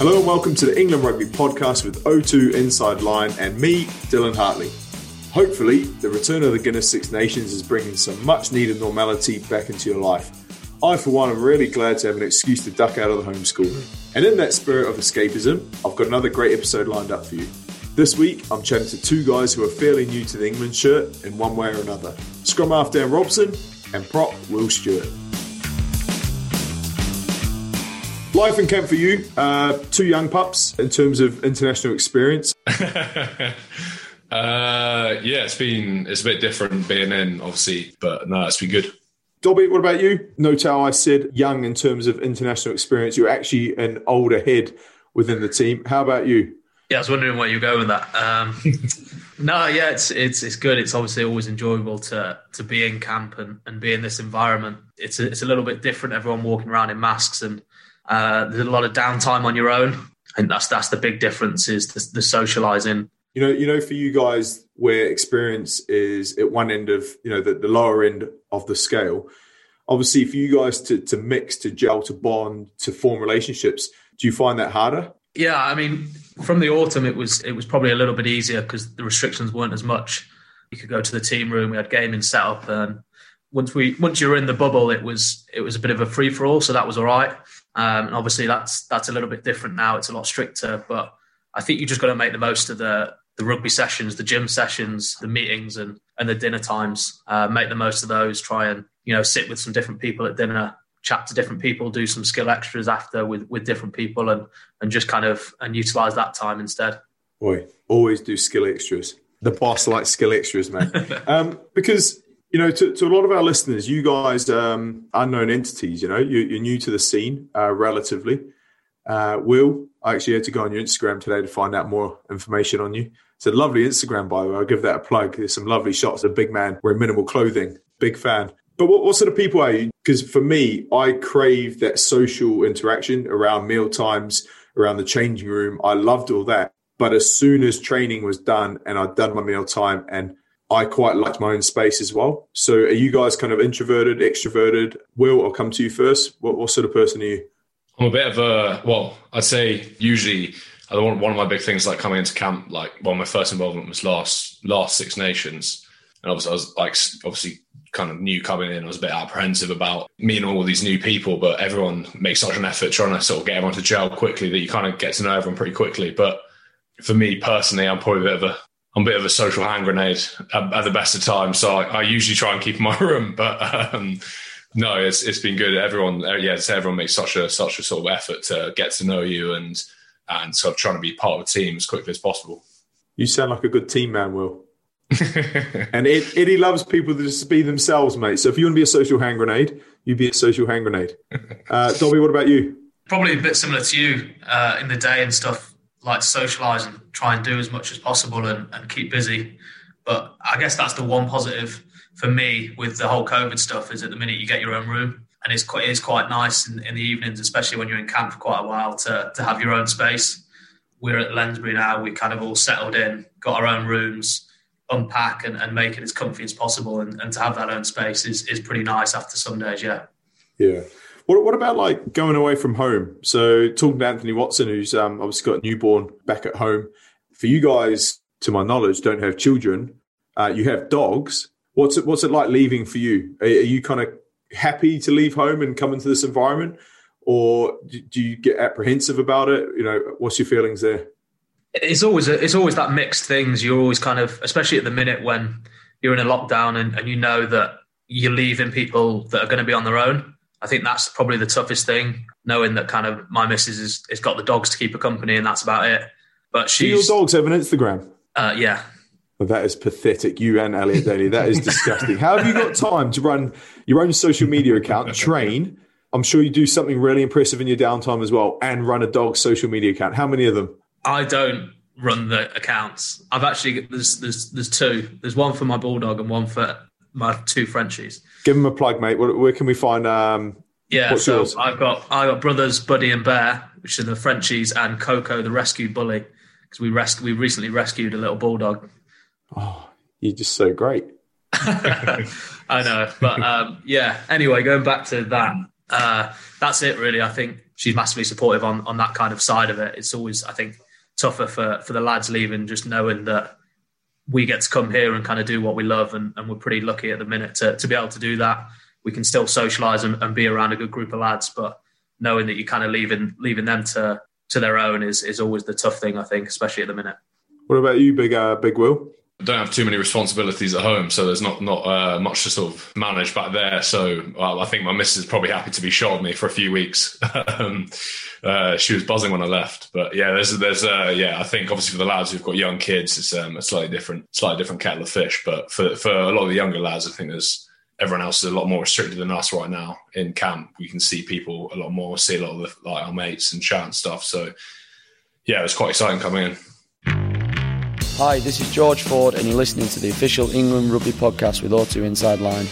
Hello and welcome to the England Rugby Podcast with O2 Inside Line and me, Dylan Hartley. Hopefully, the return of the Guinness Six Nations is bringing some much-needed normality back into your life. I, for one, am really glad to have an excuse to duck out of the home school. And in that spirit of escapism, I've got another great episode lined up for you. This week, I'm chatting to two guys who are fairly new to the England shirt in one way or another. Scrum half Dan Robson and prop Will Stewart. Life in camp for you, two young pups in terms of international experience. Yeah, it's a bit different being in, obviously, but no, it's been good. Dobby, what about you? Note how I said young in terms of international experience. You're actually an older head within the team. How about you? Yeah, I was wondering where you're going with that. It's good. It's obviously always enjoyable to be in camp and be in this environment. It's a little bit different. Everyone walking around in masks and there's a lot of downtime on your own. And that's the big difference is the socialising. You know, for you guys, where experience is at one end of, you know, the lower end of the scale. Obviously, for you guys to mix, to gel, to bond, to form relationships, do you find that harder? Yeah, I mean, from the autumn, it was probably a little bit easier because the restrictions weren't as much. You could go to the team room. We had gaming set up, and once you were in the bubble, it was a bit of a free for all. So that was all right. And obviously, that's a little bit different now. It's a lot stricter, but I think you just got to make the most of the rugby sessions, the gym sessions, the meetings, and the dinner times. Make the most of those. Try and sit with some different people at dinner. Chat to different people, do some skill extras after with different people and just kind of and utilise that time instead. Boy, always do skill extras. The boss likes skill extras, man. Because, to a lot of our listeners, you guys unknown entities, you're new to the scene relatively. Will, I actually had to go on your Instagram today to find out more information on you. It's a lovely Instagram, by the way. I'll give that a plug. There's some lovely shots of big man wearing minimal clothing. Big fan. But what sort of people are you? Because for me, I crave that social interaction around meal times, around the changing room. I loved all that. But as soon as training was done and I'd done my meal time, and I quite liked my own space as well. So are you guys kind of introverted, extroverted? Will, I'll come to you first. What sort of person are you? I'm a bit of a, I'd say usually one of my big things like coming into camp, my first involvement was last Six Nations. And obviously I was kind of new coming in. I was a bit apprehensive about meeting all these new people, but everyone makes such an effort trying to sort of get everyone to gel quickly that you kind of get to know everyone pretty quickly. But for me personally, I'm probably a bit of a social hand grenade at the best of times. So I usually try and keep in my room, but no, it's been good. Everyone makes such a sort of effort to get to know you and sort of trying to be part of a team as quickly as possible. You sound like a good team man, Will. And Eddie loves people to just be themselves, mate. So if you want to be a social hand grenade, you be a social hand grenade. Dobby, what about you? Probably a bit similar to you in the day and stuff, like socialise and try and do as much as possible and keep busy. But I guess that's the one positive for me with the whole COVID stuff is at the minute you get your own room and it's quite nice in the evenings, especially when you're in camp for quite a while to have your own space. We're at Lensbury now. We kind of all settled in, got our own rooms, unpack and make it as comfy as possible and to have that own space is pretty nice after some days, yeah. Yeah. What about like going away from home? So talking to Anthony Watson, who's obviously got a newborn back at home. For you guys, to my knowledge, don't have children. You have dogs. What's it like leaving for you? Are you kind of happy to leave home and come into this environment? Or do you get apprehensive about it? What's your feelings there? It's always that mixed things. You're always kind of, especially at the minute when you're in a lockdown and you know that you're leaving people that are going to be on their own. I think that's probably the toughest thing, knowing that kind of my missus has got the dogs to keep her company and that's about it. But do your dogs have an Instagram? Yeah. Well, that is pathetic. You and Elliot Daly, that is disgusting. How have you got time to run your own social media account, train? I'm sure you do something really impressive in your downtime as well and run a dog social media account. How many of them? I don't run the accounts. I've actually, there's two. There's one for my bulldog and one for my two Frenchies. Give them a plug, mate. Where can we find? Yours? I got Brothers, Buddy and Bear, which are the Frenchies, and Coco, the rescue bully, because we recently rescued a little bulldog. Oh, you're just so great. I know, but anyway, going back to that, that's it really. I think she's massively supportive on that kind of side of it. It's always, I think, tougher for the lads leaving, just knowing that we get to come here and kind of do what we love, and we're pretty lucky at the minute to be able to do that. We can still socialise and be around a good group of lads, but knowing that you're kind of leaving them to their own is always the tough thing, I think, especially at the minute. What about you, Big Will? I don't have too many responsibilities at home, so there's not much to sort of manage back there. So I think my missus is probably happy to be short of me for a few weeks. She was buzzing when I left, but yeah, I think obviously for the lads who've got young kids, it's a slightly different kettle of fish. But for a lot of the younger lads, I think everyone else is a lot more restricted than us right now in camp. We can see people a lot more, see a lot of our mates and chat and stuff. So yeah, it was quite exciting coming in. Hi, this is George Ford and you're listening to the official England Rugby podcast with O2 Inside Line.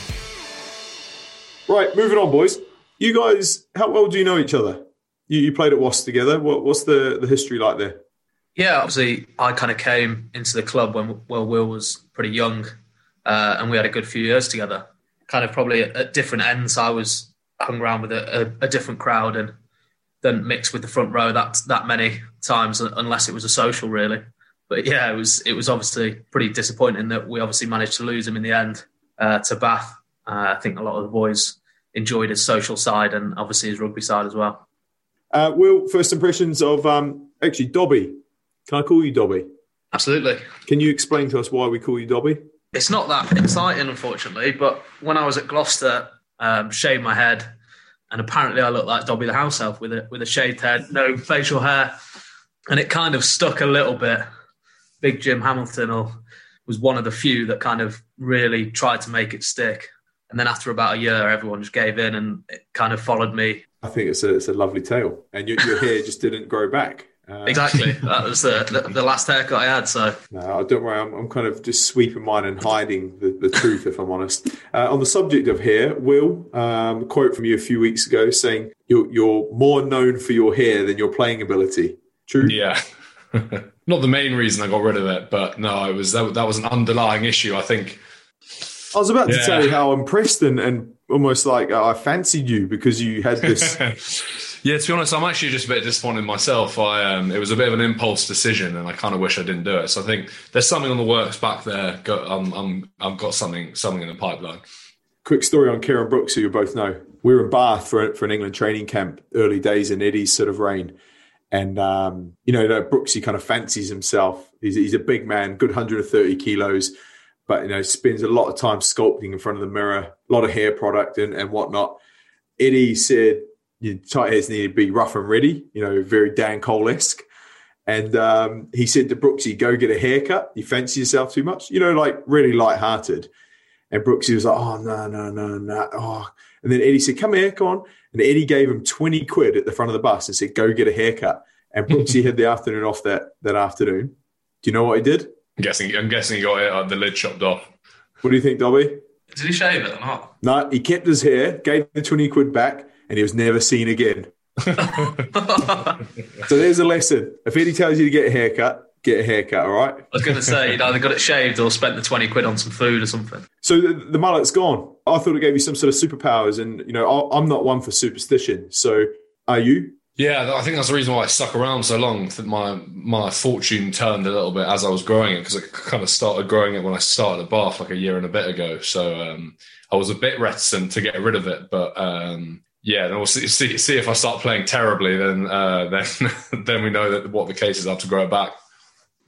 Right, moving on, boys. You guys, how well do you know each other? You played at Wasps together. What's the history like there? Yeah, obviously I kind of came into the club when Will was pretty young, and we had a good few years together. Kind of probably at different ends. I was hung around with a different crowd and didn't mix with the front row that many times unless it was a social, really. But yeah, it was obviously pretty disappointing that we obviously managed to lose him in the end to Bath. I think a lot of the boys enjoyed his social side and obviously his rugby side as well. Will, first impressions of actually Dobby. Can I call you Dobby? Absolutely. Can you explain to us why we call you Dobby? It's not that exciting, unfortunately, but when I was at Gloucester, shaved my head and apparently I looked like Dobby the house elf with a shaved head, no facial hair, and it kind of stuck a little bit. Big Jim Hamilton was one of the few that kind of really tried to make it stick. And then after about a year, everyone just gave in and it kind of followed me. I think it's a lovely tale. And your hair just didn't grow back. Exactly. That was the last haircut I had. So no, don't worry. I'm kind of just sweeping mine and hiding the truth, if I'm honest. On the subject of hair, Will, a quote from you a few weeks ago saying you're more known for your hair than your playing ability. True? Yeah. Not the main reason I got rid of it, but no, it was that was an underlying issue, I think. I was about to tell you how impressed and almost like I fancied you because you had this. Yeah, to be honest, I'm actually just a bit disappointed in myself. It was a bit of an impulse decision and I kind of wish I didn't do it. So I think there's something on the works back there. I've got something in the pipeline. Quick story on Kieran Brooks, who you both know. We were in Bath for an England training camp, early days in Eddie's sort of reign. And, Brooksy kind of fancies himself. He's a big man, good 130 kilos, but, spends a lot of time sculpting in front of the mirror, a lot of hair product and whatnot. Eddie said, tight hairs need to be rough and ready, very Dan Cole-esque. And he said to Brooksy, go get a haircut. You fancy yourself too much? Really lighthearted. And Brooksy was like, oh, no. Oh. And then Eddie said, come here, come on. And Eddie gave him 20 quid at the front of the bus and said, go get a haircut. And Brooksy had the afternoon off that afternoon. Do you know what he did? I'm guessing he got the lid chopped off. What do you think, Dobby? Did he shave it or not? No, he kept his hair, gave the 20 quid back, and he was never seen again. So there's a lesson. If Eddie tells you to get a haircut, all right? I was going to say, you'd either got it shaved or spent the 20 quid on some food or something. So the mullet's gone. I thought it gave you some sort of superpowers and, I'm not one for superstition. So are you? Yeah, I think that's the reason why I stuck around so long. My fortune turned a little bit as I was growing it because I kind of started growing it when I started at Bath like a year and a bit ago. So I was a bit reticent to get rid of it, but... yeah, and we'll see if I start playing terribly, then then we know that what the case is. I have to grow it back.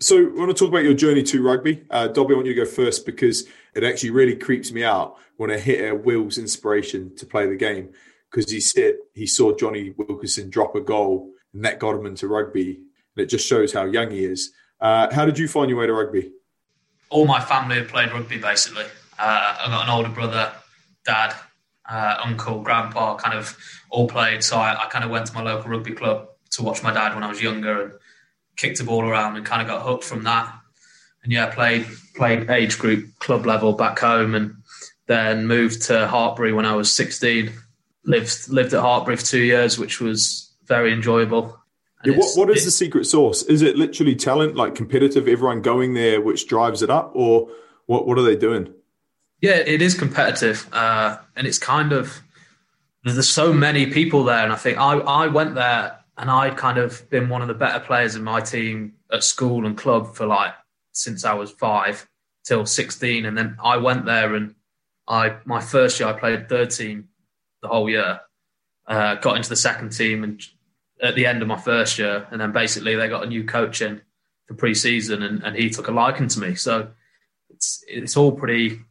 So I want to talk about your journey to rugby. Dobby, I want you to go first because it actually really creeps me out when I hear Will's inspiration to play the game because he said he saw Johnny Wilkinson drop a goal and that got him into rugby. And it just shows how young he is. How did you find your way to rugby? All my family have played rugby, basically. I've got an older brother, dad, uncle, grandpa, kind of all played. So I kind of went to my local rugby club to watch my dad when I was younger and kicked the ball around and kind of got hooked from that. And yeah, played age group, club level back home and then moved to Hartbury when I was 16. Lived at Hartbury for 2 years, which was very enjoyable. Yeah, what is the secret sauce? Is it literally talent, like competitive, everyone going there, which drives it up? Or what are they doing? Yeah, it is competitive, and it's kind of there's so many people there. And I think I went there and I'd kind of been one of the better players in my team at school and club for like since I was 5 till 16. And then I went there and my first year I played third team the whole year, got into the second team and at the end of my first year. And then basically they got a new coach in for pre-season and he took a liking to me. So it's all pretty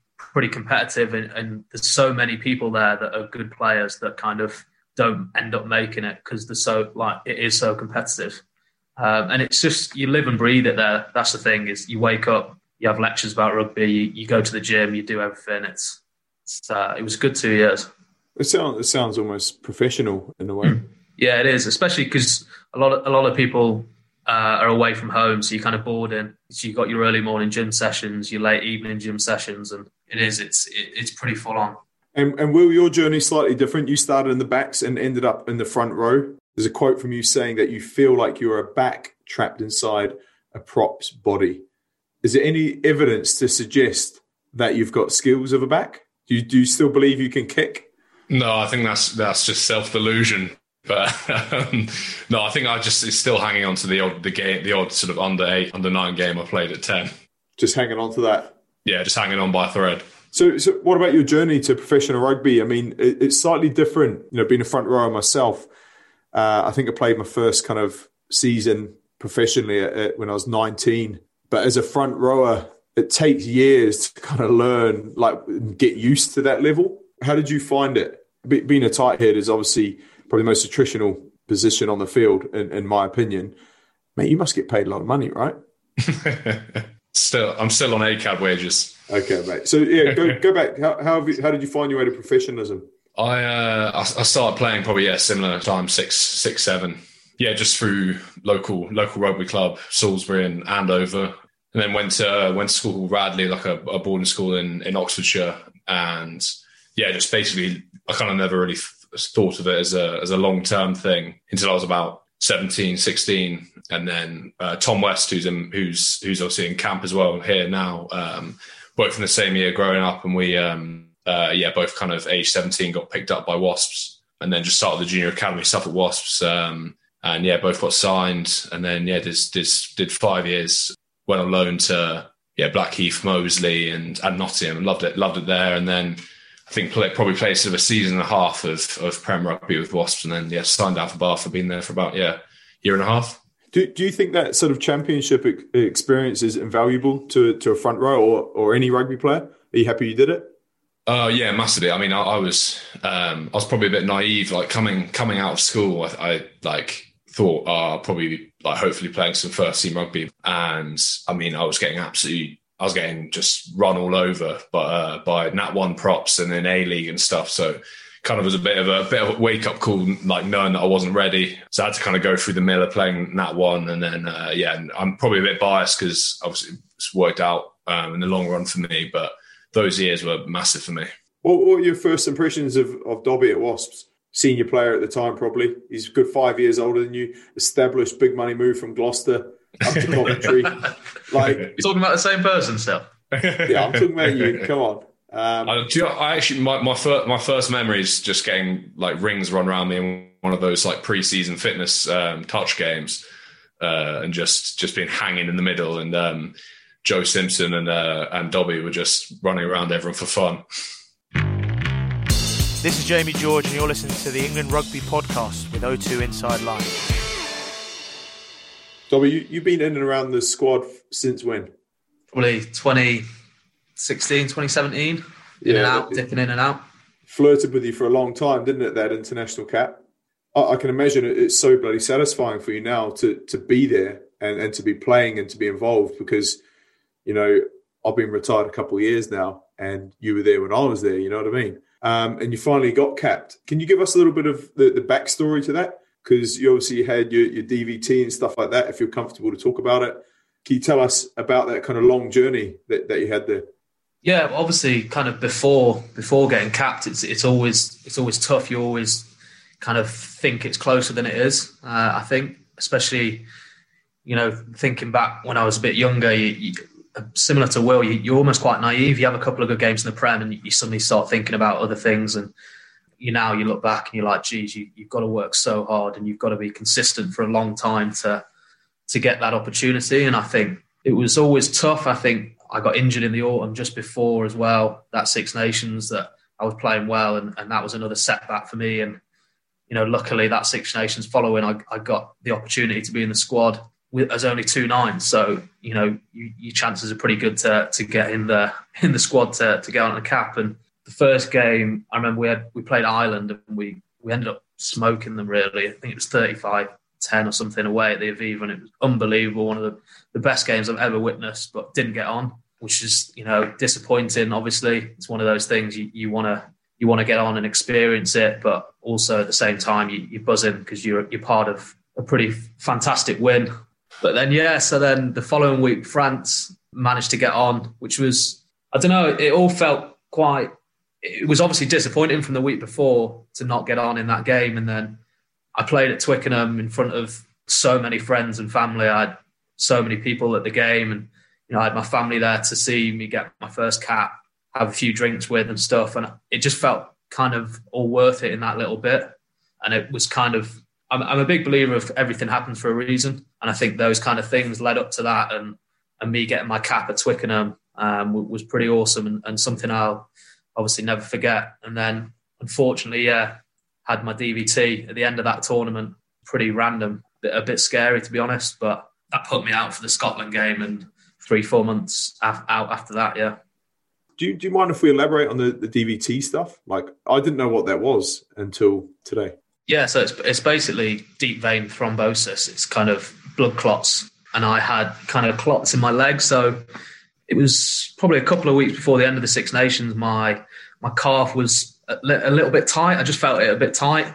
competitive and there's so many people there that are good players that kind of don't end up making it because they're so it is so competitive. And it's just, you live and breathe it there. That's the thing is you wake up, you have lectures about rugby, you go to the gym, you do everything. It was a good 2 years. It sounds almost professional in a way. Yeah, it is, especially because a lot of people are away from home, so you're kind of bored in. So you've got your early morning gym sessions, your late evening gym sessions, and it's pretty full on. And Will, your journey slightly different. You started in the backs and ended up in the front row. There's a quote from you saying that you feel like you're a back trapped inside a prop's body. Is there any evidence to suggest that you've got skills of a back? Do you still believe you can kick? No, I think that's just self-delusion. But no, I think it's still hanging on to the old sort of under 8, under 9 game I played at 10. Just hanging on to that. Yeah, just hanging on by a thread. So what about your journey to professional rugby? I mean, it's slightly different, you know, being a front rower myself. I think I played my first kind of season professionally when I was 19. But as a front rower, it takes years to kind of learn, get used to that level. How did you find it? Being a tight head is obviously probably the most attritional position on the field, in my opinion. Mate, you must get paid a lot of money, right? I'm still on ACAB wages. Okay, mate. So yeah, go back. How did you find your way to professionalism? I started playing probably similar time, 6, 7. Yeah, just through local rugby club, Salisbury and Andover, and then went to school called Radley, like a boarding school in Oxfordshire, and yeah, just basically I kind of never really thought of it as a long-term thing until I was about 17, 16. And then Tom West, who's obviously in camp as well here now, both from the same year growing up. And we, both kind of age 17 got picked up by Wasps and then just started the junior academy stuff at Wasps. And yeah, both got signed. And then, yeah, this did 5 years, went on loan to Blackheath, Moseley and Nottingham, and loved it there. And then I think probably played sort of a season and a half of Prem Rugby with Wasps, and then signed out for Bath. I've been there for about year and a half. Do you think that sort of championship experience is invaluable to a front row or any rugby player? Are you happy you did it? Yeah, massively. I mean, I was probably a bit naive, like coming out of school. I thought I'll probably be, hopefully playing some first team rugby, and I mean I was getting just run all over by Nat 1 props and then A-League and stuff. So kind of was a bit of a wake-up call, knowing that I wasn't ready. So I had to kind of go through the mill of playing Nat 1. And then, and I'm probably a bit biased because obviously it's worked out in the long run for me. But those years were massive for me. What were your first impressions of Dobby at Wasps? Senior player at the time, probably. He's a good 5 years older than you. Established big money move from Gloucester up to Coventry. You're talking about the same person still. Yeah, I'm talking about you. Come on. I actually my first memory is just getting rings run around me in one of those pre-season fitness touch games, and just being hanging in the middle. And Joe Simpson and Dobby were just running around everyone for fun. This is Jamie George, and you're listening to the England Rugby Podcast with O2 Inside Line. Dobby, you've been in and around the squad since when? Probably 2016, 2017. Dipping in and out. Flirted with you for a long time, didn't it, that international cap? I can imagine it's so bloody satisfying for you now to be there and to be playing and to be involved because, you know, I've been retired a couple of years now and you were there when I was there, you know what I mean? And you finally got capped. Can you give us a little bit of the backstory to that? Because you obviously had your DVT and stuff like that, if you're comfortable to talk about it. Can you tell us about that kind of long journey that you had there? Yeah, obviously kind of before getting capped, it's always tough. You always kind of think it's closer than it is, I think. Especially, you know, thinking back when I was a bit younger, you, similar to Will, you're almost quite naive. You have a couple of good games in the Prem and you suddenly start thinking about other things and you look back and you're like, geez, you've got to work so hard and you've got to be consistent for a long time to get that opportunity. And I think it was always tough. I think I got injured in the autumn just before as well, that Six Nations, that I was playing well, and that was another setback for me. And, you know, luckily that Six Nations following, I got the opportunity to be in the squad as only 2 9s. So, you know, your chances are pretty good to get in the squad to get on the cap. And the first game, I remember we played Ireland and we ended up smoking them, really. I think it was 35-10 or something away at the Aviva, and it was unbelievable. One of the best games I've ever witnessed, but didn't get on, which is, you know, disappointing. Obviously, it's one of those things you want to get on and experience it, but also at the same time you're buzzing because you're part of a pretty fantastic win. But then, so the following week, France managed to get on, which was, I don't know, it all felt quite, it was obviously disappointing from the week before to not get on in that game. And then I played at Twickenham in front of so many friends and family. I had so many people at the game, and, you know, I had my family there to see me get my first cap, have a few drinks with and stuff. And it just felt kind of all worth it in that little bit. And it was kind of, I'm a big believer of everything happens for a reason. And I think those kind of things led up to that. And me getting my cap at Twickenham was pretty awesome, and something I'll obviously never forget. And then, unfortunately, had my DVT at the end of that tournament. Pretty random, a bit scary, to be honest. But that put me out for the Scotland game and 3-4 months out after that, yeah. Do you mind if we elaborate on the DVT stuff? Like, I didn't know what that was until today. Yeah, so it's basically deep vein thrombosis. It's kind of blood clots, and I had kind of clots in my leg. So it was probably a couple of weeks before the end of the Six Nations. My calf was a little bit tight. I just felt it a bit tight.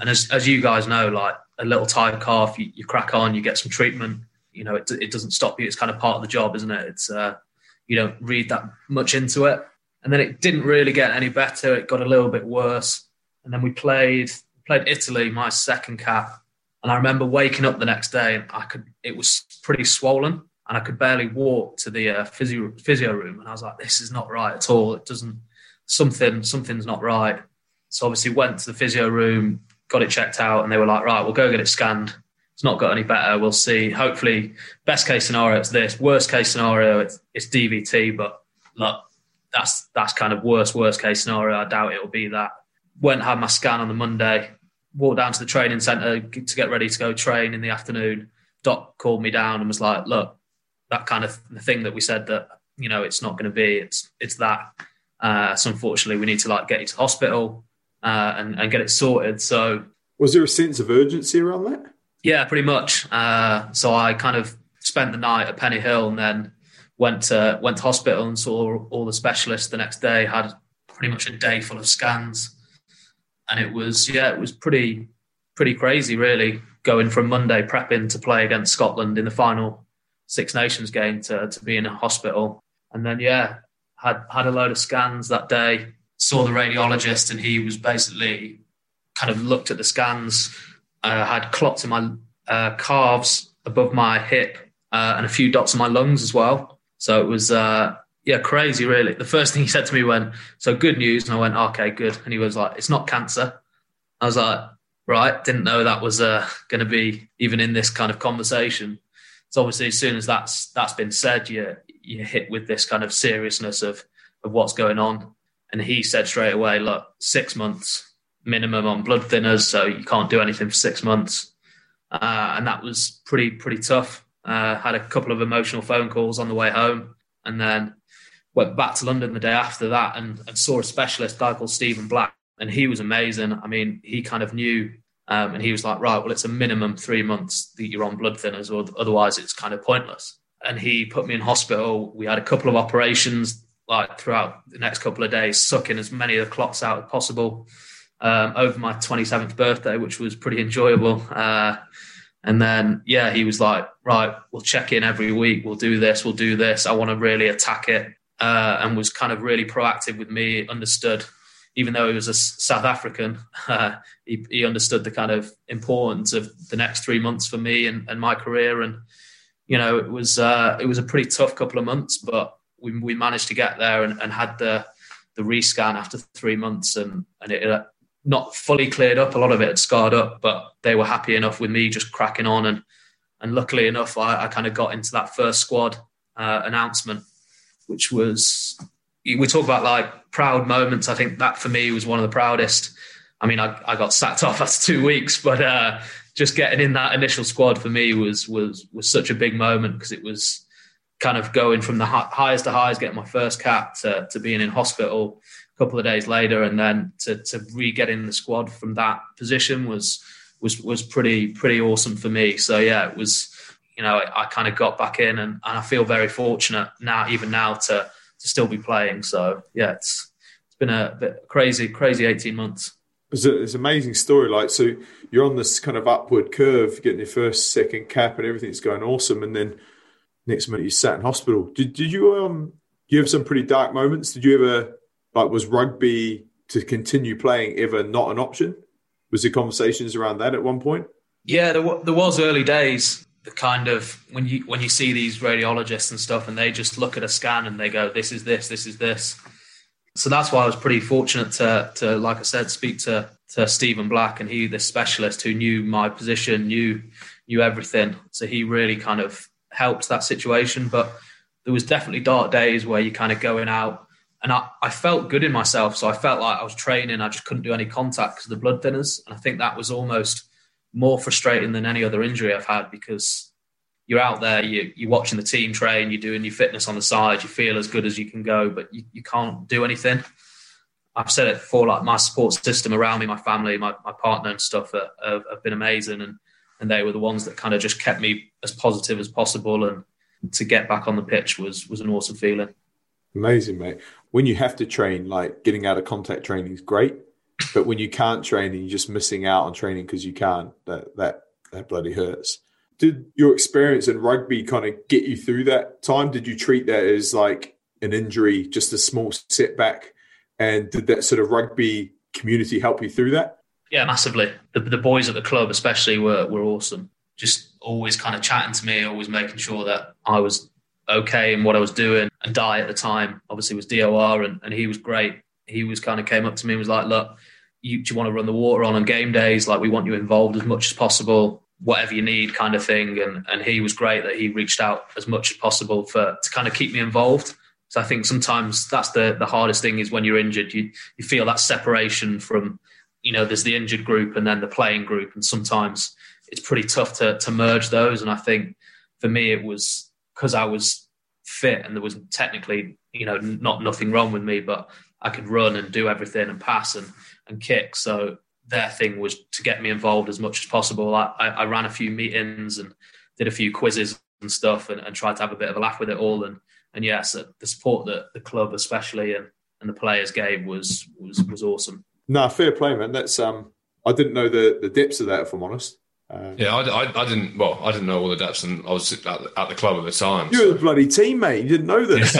And as you guys know, like, a little tight calf, you crack on, you get some treatment. You know, it doesn't stop you. It's kind of part of the job, isn't it? It's you don't read that much into it. And then it didn't really get any better. It got a little bit worse. And then we played Italy, my second cap. And I remember waking up the next day and it was pretty swollen and I could barely walk to the physio room. And I was like, this is not right at all. It doesn't, something's not right. So obviously went to the physio room, got it checked out, and they were like, right, we'll go get it scanned. It's not got any better. We'll see. Hopefully, best case scenario, it's this. Worst case scenario, it's DVT. But look, that's kind of worst case scenario. I doubt it'll be that. Went and had my scan on the Monday, walked down to the training centre to get ready to go train in the afternoon. Doc called me down and was like, look, that kind of thing that we said that, you know, it's not going to be, it's that. So unfortunately, we need to like get you to hospital and get it sorted. So was there a sense of urgency around that? Yeah, pretty much. So I kind of spent the night at Penny Hill and then went to hospital and saw all the specialists the next day, had pretty much a day full of scans. And it was pretty crazy, really, going from Monday prepping to play against Scotland in the final Six Nations game to be in a hospital. And then, had a load of scans that day, saw the radiologist, and he was basically kind of looked at the scans. Had clots in my calves above my hip and a few dots in my lungs as well. So it was, crazy, really. The first thing he said to me when, so good news. And I went, okay, good. And he was like, it's not cancer. I was like, right. Didn't know that was going to be even in this kind of conversation. So obviously, as soon as that's been said, you're hit with this kind of seriousness of what's going on. And he said straight away, look, 6 months minimum on blood thinners, so you can't do anything for 6 months. And that was pretty tough. Had a couple of emotional phone calls on the way home, and then went back to London the day after that and saw a specialist, a guy called Stephen Black, and he was amazing. I mean, he kind of knew, and he was like, right, well, it's a minimum 3 months that you're on blood thinners, or otherwise it's kind of pointless. And he put me in hospital. We had a couple of operations like throughout the next couple of days, sucking as many of the clots out as possible. Over my 27th birthday, which was pretty enjoyable. And then, he was like, right, we'll check in every week. We'll do this. I want to really attack it. And was kind of really proactive with me, understood, even though he was a South African, he understood the kind of importance of the next 3 months for me and my career. And, you know, it was a pretty tough couple of months, but we managed to get there and had the rescan after 3 months. And it not fully cleared up. A lot of it had scarred up, but they were happy enough with me just cracking on. And luckily enough, I kind of got into that first squad announcement, which was, we talk about like proud moments. I think that for me was one of the proudest. I mean, I got sacked off after 2 weeks, but just getting in that initial squad for me was such a big moment, because it was kind of going from the highest to highs, getting my first cap to being in hospital a couple of days later, and then to re-get in the squad from that position was pretty awesome for me. So yeah, it was, you know, I kind of got back in, and I feel very fortunate now, even now, to still be playing. So yeah, it's been a bit crazy 18 months. It's an amazing story. Like, so you're on this kind of upward curve, getting your first, second cap, and everything's going awesome. And then next minute, you sat in hospital. Did you have some pretty dark moments? Did you ever, like, was rugby to continue playing ever not an option? Was there conversations around that at one point? Yeah, there was early days. The kind of when you see these radiologists and stuff, and they just look at a scan and they go, "This is this. This is this." So that's why I was pretty fortunate to like I said, speak to Stephen Black, and he, this specialist who knew my position, knew everything. So he really kind of helped that situation. But there was definitely dark days where you're kind of going out, and I felt good in myself. So I felt like I was training. I just couldn't do any contact because of the blood thinners. And I think that was almost more frustrating than any other injury I've had, because you're out there, you're watching the team train, you're doing your fitness on the side, you feel as good as you can go, but you can't do anything. I've said it before, like, my support system around me, my family, my partner and stuff have been amazing, and they were the ones that kind of just kept me as positive as possible, and to get back on the pitch was an awesome feeling. Amazing, mate. When you have to train, like, getting out of contact training is great, but when you can't train and you're just missing out on training because you can't, that bloody hurts. Did your experience in rugby kind of get you through that time? Did you treat that as like an injury, just a small setback? And did that sort of rugby community help you through that? Yeah, massively. The boys at the club especially were awesome. Just always kind of chatting to me, always making sure that I was okay in what I was doing. And Di at the time obviously was DOR, and he was great. He was kind of came up to me and was like, "Look, do you want to run the water on game days? Like, we want you involved as much as possible. Whatever you need," kind of thing. And he was great that he reached out as much as possible to kind of keep me involved. So I think sometimes that's the hardest thing, is when you're injured, you feel that separation from, you know, there's the injured group and then the playing group. And sometimes it's pretty tough to merge those. And I think for me, it was because I was fit and there was technically, you know, nothing wrong with me, but I could run and do everything and pass and kick. So their thing was to get me involved as much as possible. I ran a few meetings and did a few quizzes and stuff, and tried to have a bit of a laugh with it all. And yes, the support that the club especially and the players gave was awesome. No, fair play, man. That's I didn't know the depths of that, if I'm honest. Yeah, I didn't know all the depths, and I was at the club at the time. You were the bloody teammate. You didn't know this.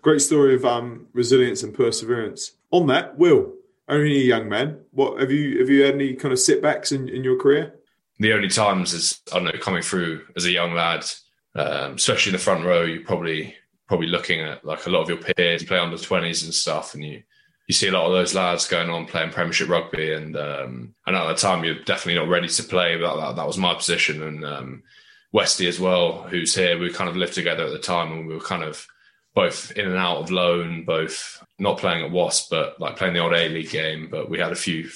Great story of resilience and perseverance. On that, Will, only a young man, what have you had any kind of setbacks in your career? The only times is, I don't know, coming through as a young lad, especially in the front row, you're probably looking at, like, a lot of your peers play under 20s and stuff, and you see a lot of those lads going on playing Premiership rugby, and at that time you're definitely not ready to play, but that was my position. And Westy as well, who's here, we kind of lived together at the time, and we were kind of both in and out of loan, both not playing at Wasps, but like playing the old A-League game. But we had a few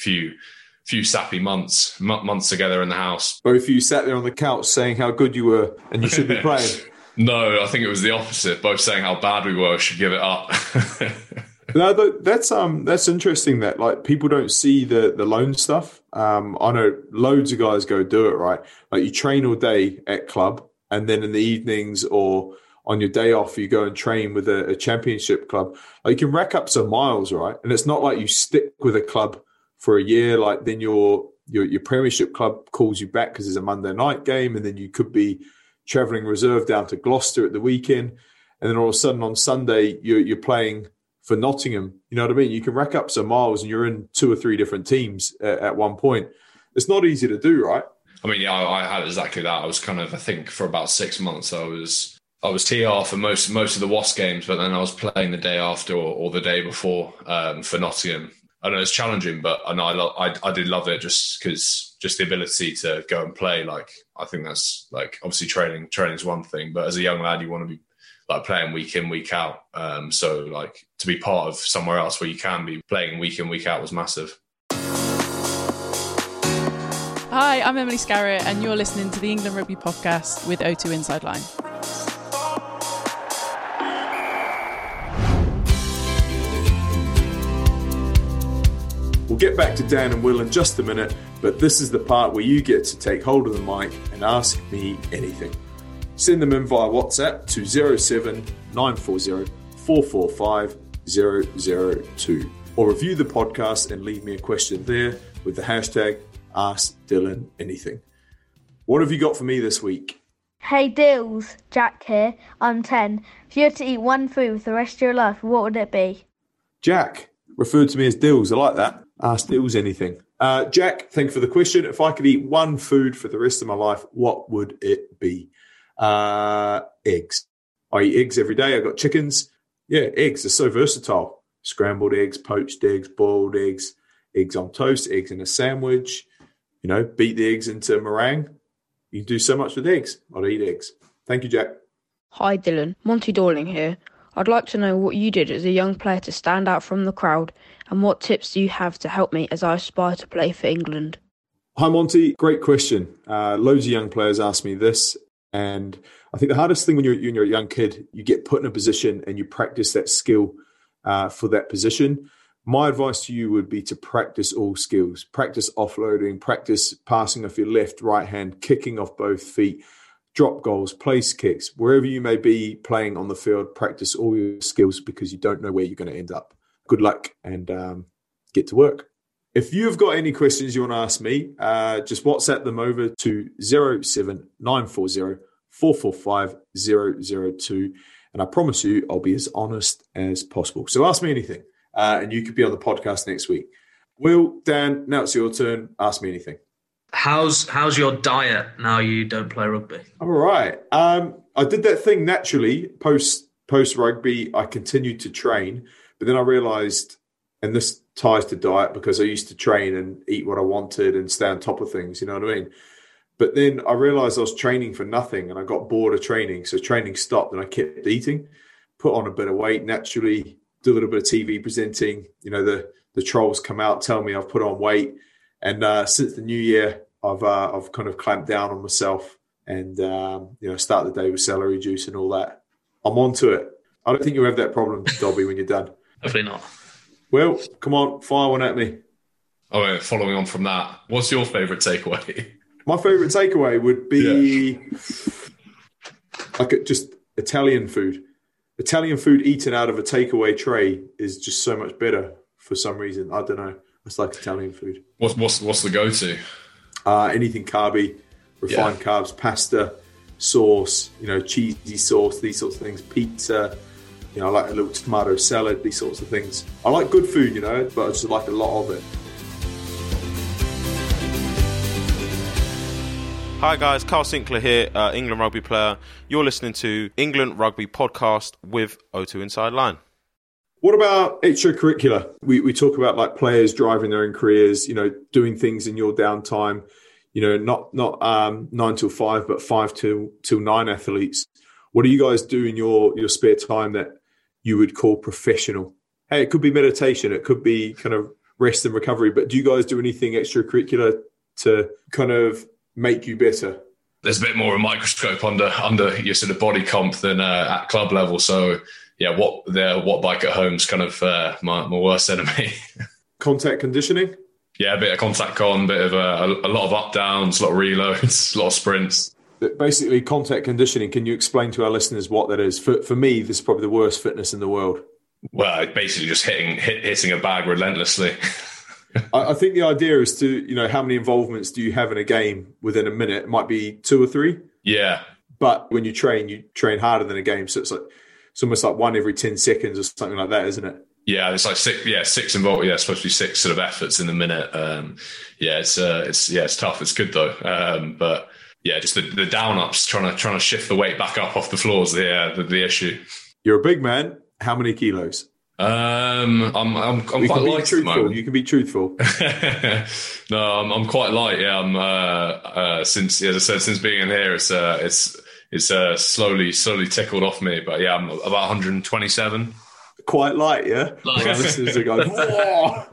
sappy months together in the house. Both of you sat there on the couch saying how good you were and you should be playing. No, I think it was the opposite. Both saying how bad we were, should give it up. No, that's interesting. That, like, people don't see the loan stuff. I know loads of guys go do it, right? Like, you train all day at club, and then in the evenings or on your day off, you go and train with a championship club. Like, you can rack up some miles, right? And it's not like you stick with a club for a year. Like, then your premiership club calls you back because there's a Monday night game, and then you could be travelling reserve down to Gloucester at the weekend, and then all of a sudden on Sunday you're playing for Nottingham. You know what I mean? You can rack up some miles, and you're in two or three different teams at one point. It's not easy to do, right? I mean, yeah, I had exactly that. I was kind of, I think for about 6 months, I was I was TR for most of the Wasps games, but then I was playing the day after or the day before for Nottingham. I know it's challenging, but I did love it just because just the ability to go and play. Like, I think that's like, obviously training is one thing, but as a young lad, you want to be like playing week in, week out. So like to be part of somewhere else where you can be playing week in, week out was massive. Hi, I'm Emily Scarrett and you're listening to the England Rugby Podcast with O2 Inside Line. We'll get back to Dan and Will in just a minute, but this is the part where you get to take hold of the mic and ask me anything. Send them in via WhatsApp to 07 940 445 002 or review the podcast and leave me a question there with the hashtag AskDylanAnything. What have you got for me this week? Hey Dills, Jack here. I'm 10. If you had to eat one food for the rest of your life, what would it be? Jack, referred to me as Dills. I like that. Ask Dills anything. Jack, thank you for the question. If I could eat one food for the rest of my life, what would it be? Eggs. I eat eggs every day. I've got chickens. Yeah, eggs are so versatile. Scrambled eggs, poached eggs, boiled eggs, eggs on toast, eggs in a sandwich. You know, beat the eggs into meringue. You can do so much with eggs. I'd eat eggs. Thank you, Jack. Hi, Dylan. Monty Dorling here. I'd like to know what you did as a young player to stand out from the crowd and what tips do you have to help me as I aspire to play for England? Hi, Monty. Great question. Loads of young players ask me this. And I think the hardest thing when you're a young kid, you get put in a position and you practice that skill for that position. My advice to you would be to practice all skills. Practice offloading, practice passing off your left, right hand, kicking off both feet, drop goals, place kicks. Wherever you may be playing on the field, practice all your skills because you don't know where you're going to end up. Good luck and get to work. If you've got any questions you want to ask me, just WhatsApp them over to 07940 445 002 and I promise you I'll be as honest as possible. So ask me anything. And you could be on the podcast next week. Will, Dan, now it's your turn. Ask me anything. How's your diet now you don't play rugby? I'm all right. I did that thing naturally post rugby. I continued to train, but then I realised, and this ties to diet because I used to train and eat what I wanted and stay on top of things. You know what I mean? But then I realised I was training for nothing and I got bored of training. So training stopped and I kept eating, put on a bit of weight naturally, do a little bit of TV presenting. You know, the trolls come out, tell me I've put on weight. And since the new year, I've kind of clamped down on myself and, you know, start the day with celery juice and all that. I'm onto it. I don't think you'll have that problem, Dobby, when you're done. Hopefully not. Well, come on, fire one at me. Oh, right, following on from that, what's your favourite takeaway? My favourite takeaway would be like just Italian food. Italian food eaten out of a takeaway tray is just so much better for some reason. I don't know. It's like Italian food. What's the go-to? Anything carby, refined carbs, pasta, sauce, you know, cheesy sauce, these sorts of things, pizza. You know, I like a little tomato salad, these sorts of things. I like good food, you know, but I just like a lot of it. Hi guys, Carl Sinclair here, England rugby player. You're listening to England Rugby Podcast with O2 Inside Line. What about extracurricular? We talk about like players driving their own careers, you know, doing things in your downtime, you know, not 9 till 5, but 5 till 9 athletes. What do you guys do in your spare time that you would call professional? Hey, it could be meditation, it could be kind of rest and recovery, but do you guys do anything extracurricular to kind of make you better? There's a bit more of a microscope under your sort of body comp than at club level. So yeah, what bike at home is kind of my worst enemy. Contact conditioning? Yeah, a bit of contact con, bit of a lot of up downs, a lot of reloads, a lot of sprints. Basically contact conditioning, can you explain to our listeners what that is? For me, this is probably the worst fitness in the world. Well, basically just hitting a bag relentlessly. I think the idea is to, you know, how many involvements do you have in a game within a minute? It might be 2 or 3. Yeah. But when you train harder than a game. So it's like, it's almost like 1 every 10 seconds or something like that, isn't it? Yeah. It's like 6 involved. Yeah. Supposed to be 6 sort of efforts in the minute. It's tough. It's good though. But yeah, just the down ups, trying to shift the weight back up off the floor is the issue. You're a big man. How many kilos? I'm quite light at the moment. You can be truthful. No, I'm quite light. Yeah, I'm since, as I said, since being in here, it's slowly tickled off me. But yeah, I'm about 127. Quite light, yeah. Like, our listeners are going, whoa.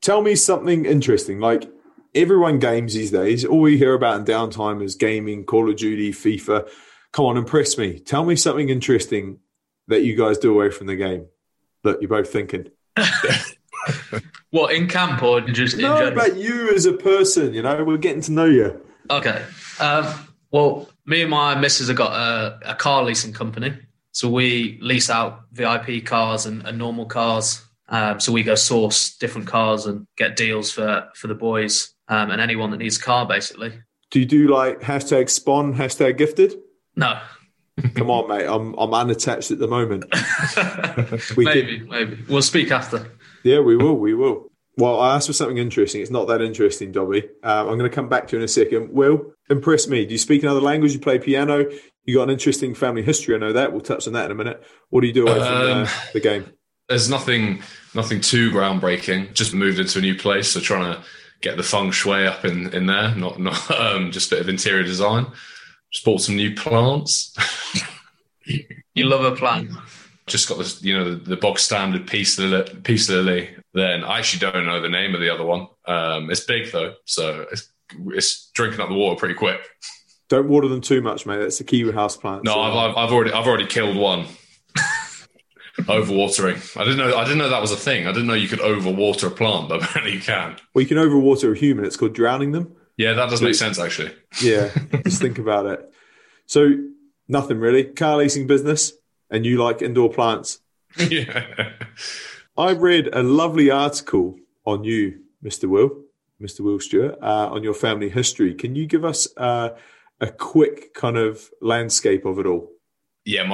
Tell me something interesting. Like, everyone games these days. All we hear about in downtime is gaming, Call of Duty, FIFA. Come on, impress me. Tell me something interesting that you guys do away from the game. Look, you're both thinking. What, in camp or just in general? No, but you as a person, you know, we're getting to know you. Okay. Well, me and my missus have got a car leasing company. So we lease out VIP cars and normal cars. So we go source different cars and get deals for the boys and anyone that needs a car, basically. Do you do like #spawn, #gifted? No. Come on, mate. I'm unattached at the moment. Maybe. We'll speak after. Yeah, we will. Well, I asked for something interesting. It's not that interesting, Dobby. I'm going to come back to you in a second. Will, impress me. Do you speak another language? You play piano? You got an interesting family history. I know that. We'll touch on that in a minute. What do you do away from the game? There's nothing too groundbreaking. Just moved into a new place, so trying to get the feng shui up in there. Not just a bit of interior design. Just bought some new plants. You love a plant. Just got this, you know, the bog standard peace lily. Then I actually don't know the name of the other one. It's big though, so it's drinking up the water pretty quick. Don't water them too much, mate. That's the key with house plants. No, I've already killed one. Overwatering. I didn't know that was a thing. I didn't know you could overwater a plant, but apparently you can. Well, you can overwater a human. It's called drowning them. Yeah, that does make sense, actually. Yeah, just think about it. So, nothing really. Car leasing business, and you like indoor plants. Yeah. I read a lovely article on you, Mr. Will Stewart, on your family history. Can you give us a quick kind of landscape of it all? Yeah,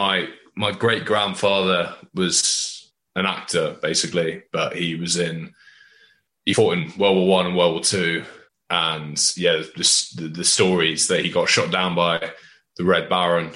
my great-grandfather was an actor, basically, but he fought in World War I and World War II. And yeah, the stories that he got shot down by the Red Baron,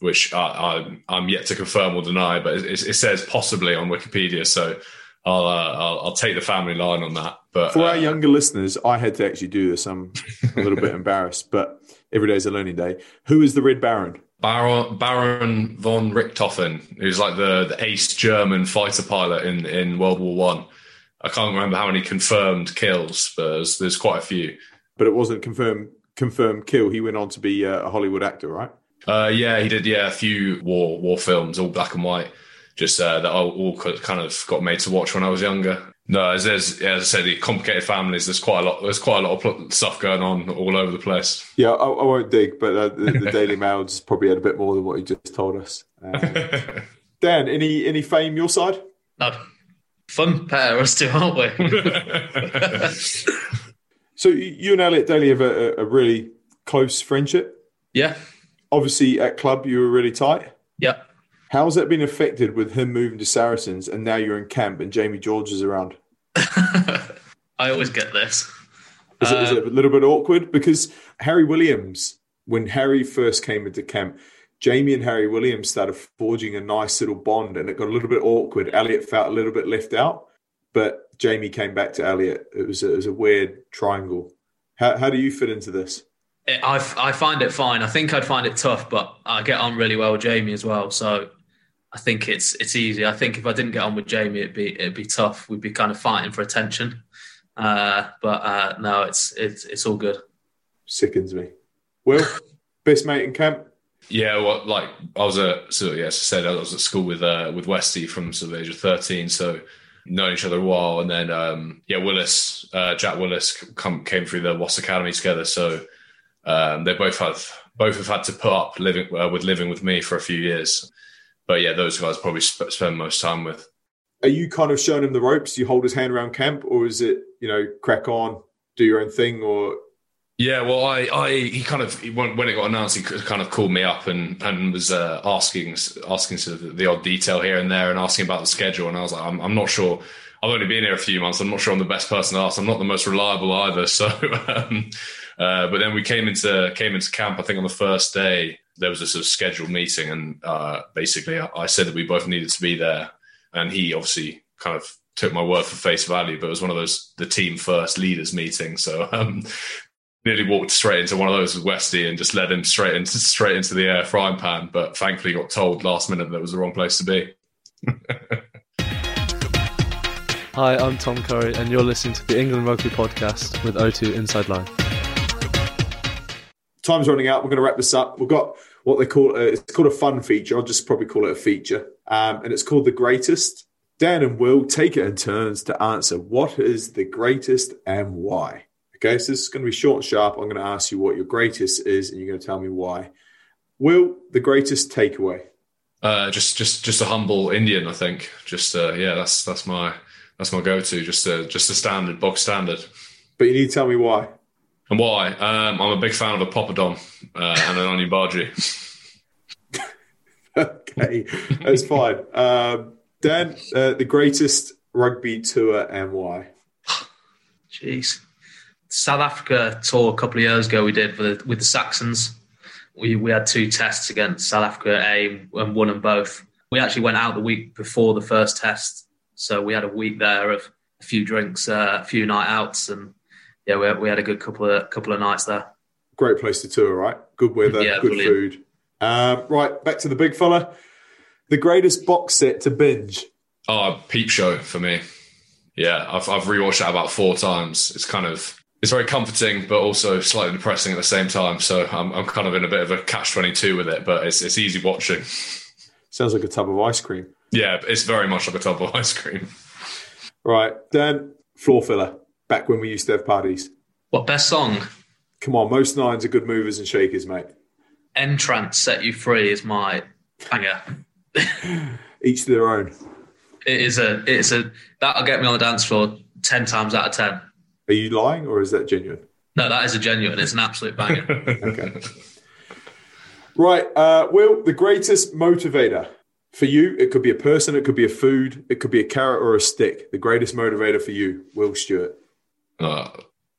which I'm yet to confirm or deny, but it says possibly on Wikipedia. So I'll take the family line on that. But for our younger listeners, I had to actually do this. I'm a little bit embarrassed, but every day is a learning day. Who is the Red Baron? Baron von Richthofen, who's like the ace German fighter pilot in World War I. I can't remember how many confirmed kills, but there's quite a few. But it wasn't confirmed kill. He went on to be a Hollywood actor, right? Yeah, he did. Yeah, a few war films, all black and white, just that I all kind of got made to watch when I was younger. No, as I said, the complicated families. There's quite a lot of stuff going on all over the place. Yeah, I won't dig, but the Daily Mail's probably had a bit more than what he just told us. Dan, any fame your side? No. Fun pair, us two, aren't we? So you and Elliot Daly have a really close friendship. Yeah. Obviously, at club, you were really tight. Yeah. How has that been affected with him moving to Saracens and now you're in camp and Jamie George is around? I always get this. Is it a little bit awkward? Because Harry Williams, when Harry first came into camp, Jamie and Harry Williams started forging a nice little bond and it got a little bit awkward. Elliot felt a little bit left out, but Jamie came back to Elliot. It was a weird triangle. How do you fit into this? I find it fine. I think I'd find it tough, but I get on really well with Jamie as well. So I think it's easy. I think if I didn't get on with Jamie, it'd be tough. We'd be kind of fighting for attention. But no, it's all good. Sickens me. Will, best mate in camp? Yeah, well, like I was I was at school with Westy from sort of age of 13, so known each other a while, and then Willis, Jack Willis, came through the Wasps Academy together, so they both have had to put up living with me for a few years, but yeah, those guys probably spend most time with. Are you kind of showing him the ropes? Do you hold his hand around camp, or is it crack on, do your own thing, or Yeah, well, he kind of, when it got announced, he kind of called me up and was asking sort of the odd detail here and there and asking about the schedule. And I was like, I'm not sure. I've only been here a few months. I'm not sure I'm the best person to ask. I'm not the most reliable either. So, but then we came into camp. I think on the first day there was a sort of scheduled meeting, and basically I said that we both needed to be there, and he obviously kind of took my word for face value. But it was one of those the team first leaders meeting. So. Nearly walked straight into one of those with Westy and just led him straight into the frying pan, but thankfully got told last minute that it was the wrong place to be. Hi, I'm Tom Curry, and you're listening to the England Rugby Podcast with O2 Inside Line. Time's running out. We're going to wrap this up. We've got what they call it's called a fun feature. I'll just probably call it a feature, and it's called the Greatest. Dan and Will take it in turns to answer what is the greatest and why. Okay, so this is going to be short and sharp. I'm going to ask you what your greatest is, and you're going to tell me why. Will, the greatest takeaway? Just a humble Indian, I think. That's my go-to. Just a standard, bog standard. But you need to tell me why. And why? I'm a big fan of a poppadom and an onion bhaji. Okay, that's fine. Dan, the greatest rugby tour and why? Jeez. South Africa tour a couple of years ago we did with the Saracens. We had two tests against South Africa A and won them both. We actually went out the week before the first test. So we had a week there of a few drinks, a few night outs. And yeah, we had a good couple of nights there. Great place to tour, right? Good weather, yeah, good brilliant. Food. Right, back to the big fella. The greatest box set to binge. Oh, Peep Show for me. Yeah, I've rewatched that about 4 times. It's very comforting, but also slightly depressing at the same time. So I'm kind of in a bit of a catch-22 with it, but it's easy watching. Sounds like a tub of ice cream. Yeah, it's very much like a tub of ice cream. Right, Dan, floor filler, back when we used to have parties. What, best song? Come on, most nines are good movers and shakers, mate. Entrance, Set You Free is my banger. Each to their own. It's a that'll get me on the dance floor 10 times out of 10. Are you lying or is that genuine? No, that is a genuine. It's an absolute banger. Okay. Right. Will, the greatest motivator for you, it could be a person, it could be a food, it could be a carrot or a stick. The greatest motivator for you, Will Stewart. I'm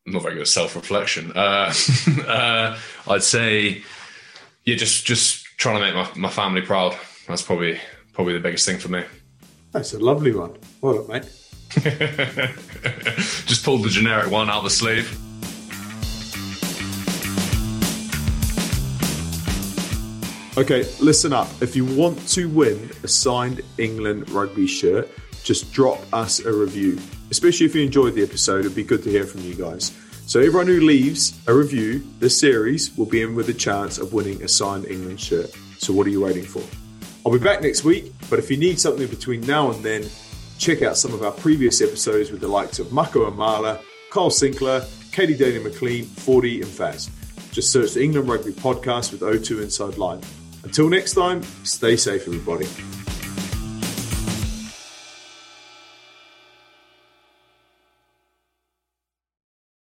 not very good at self-reflection. I'd say, yeah, just trying to make my family proud. That's probably the biggest thing for me. That's a lovely one. Well done, mate. Just pulled the generic one out of the sleeve. Okay, listen up. If you want to win a signed England rugby shirt, just drop us a review. Especially if you enjoyed the episode, it'd be good to hear from you guys. So everyone who leaves a review, this series will be in with a chance of winning a signed England shirt. So what are you waiting for? I'll be back next week, but if you need something between now and then, check out some of our previous episodes with the likes of Mako Amala, Carl Sinclair, Katie Daly McLean, 40 and Faz. Just search the England Rugby Podcast with O2 Inside Line. Until next time, stay safe, everybody.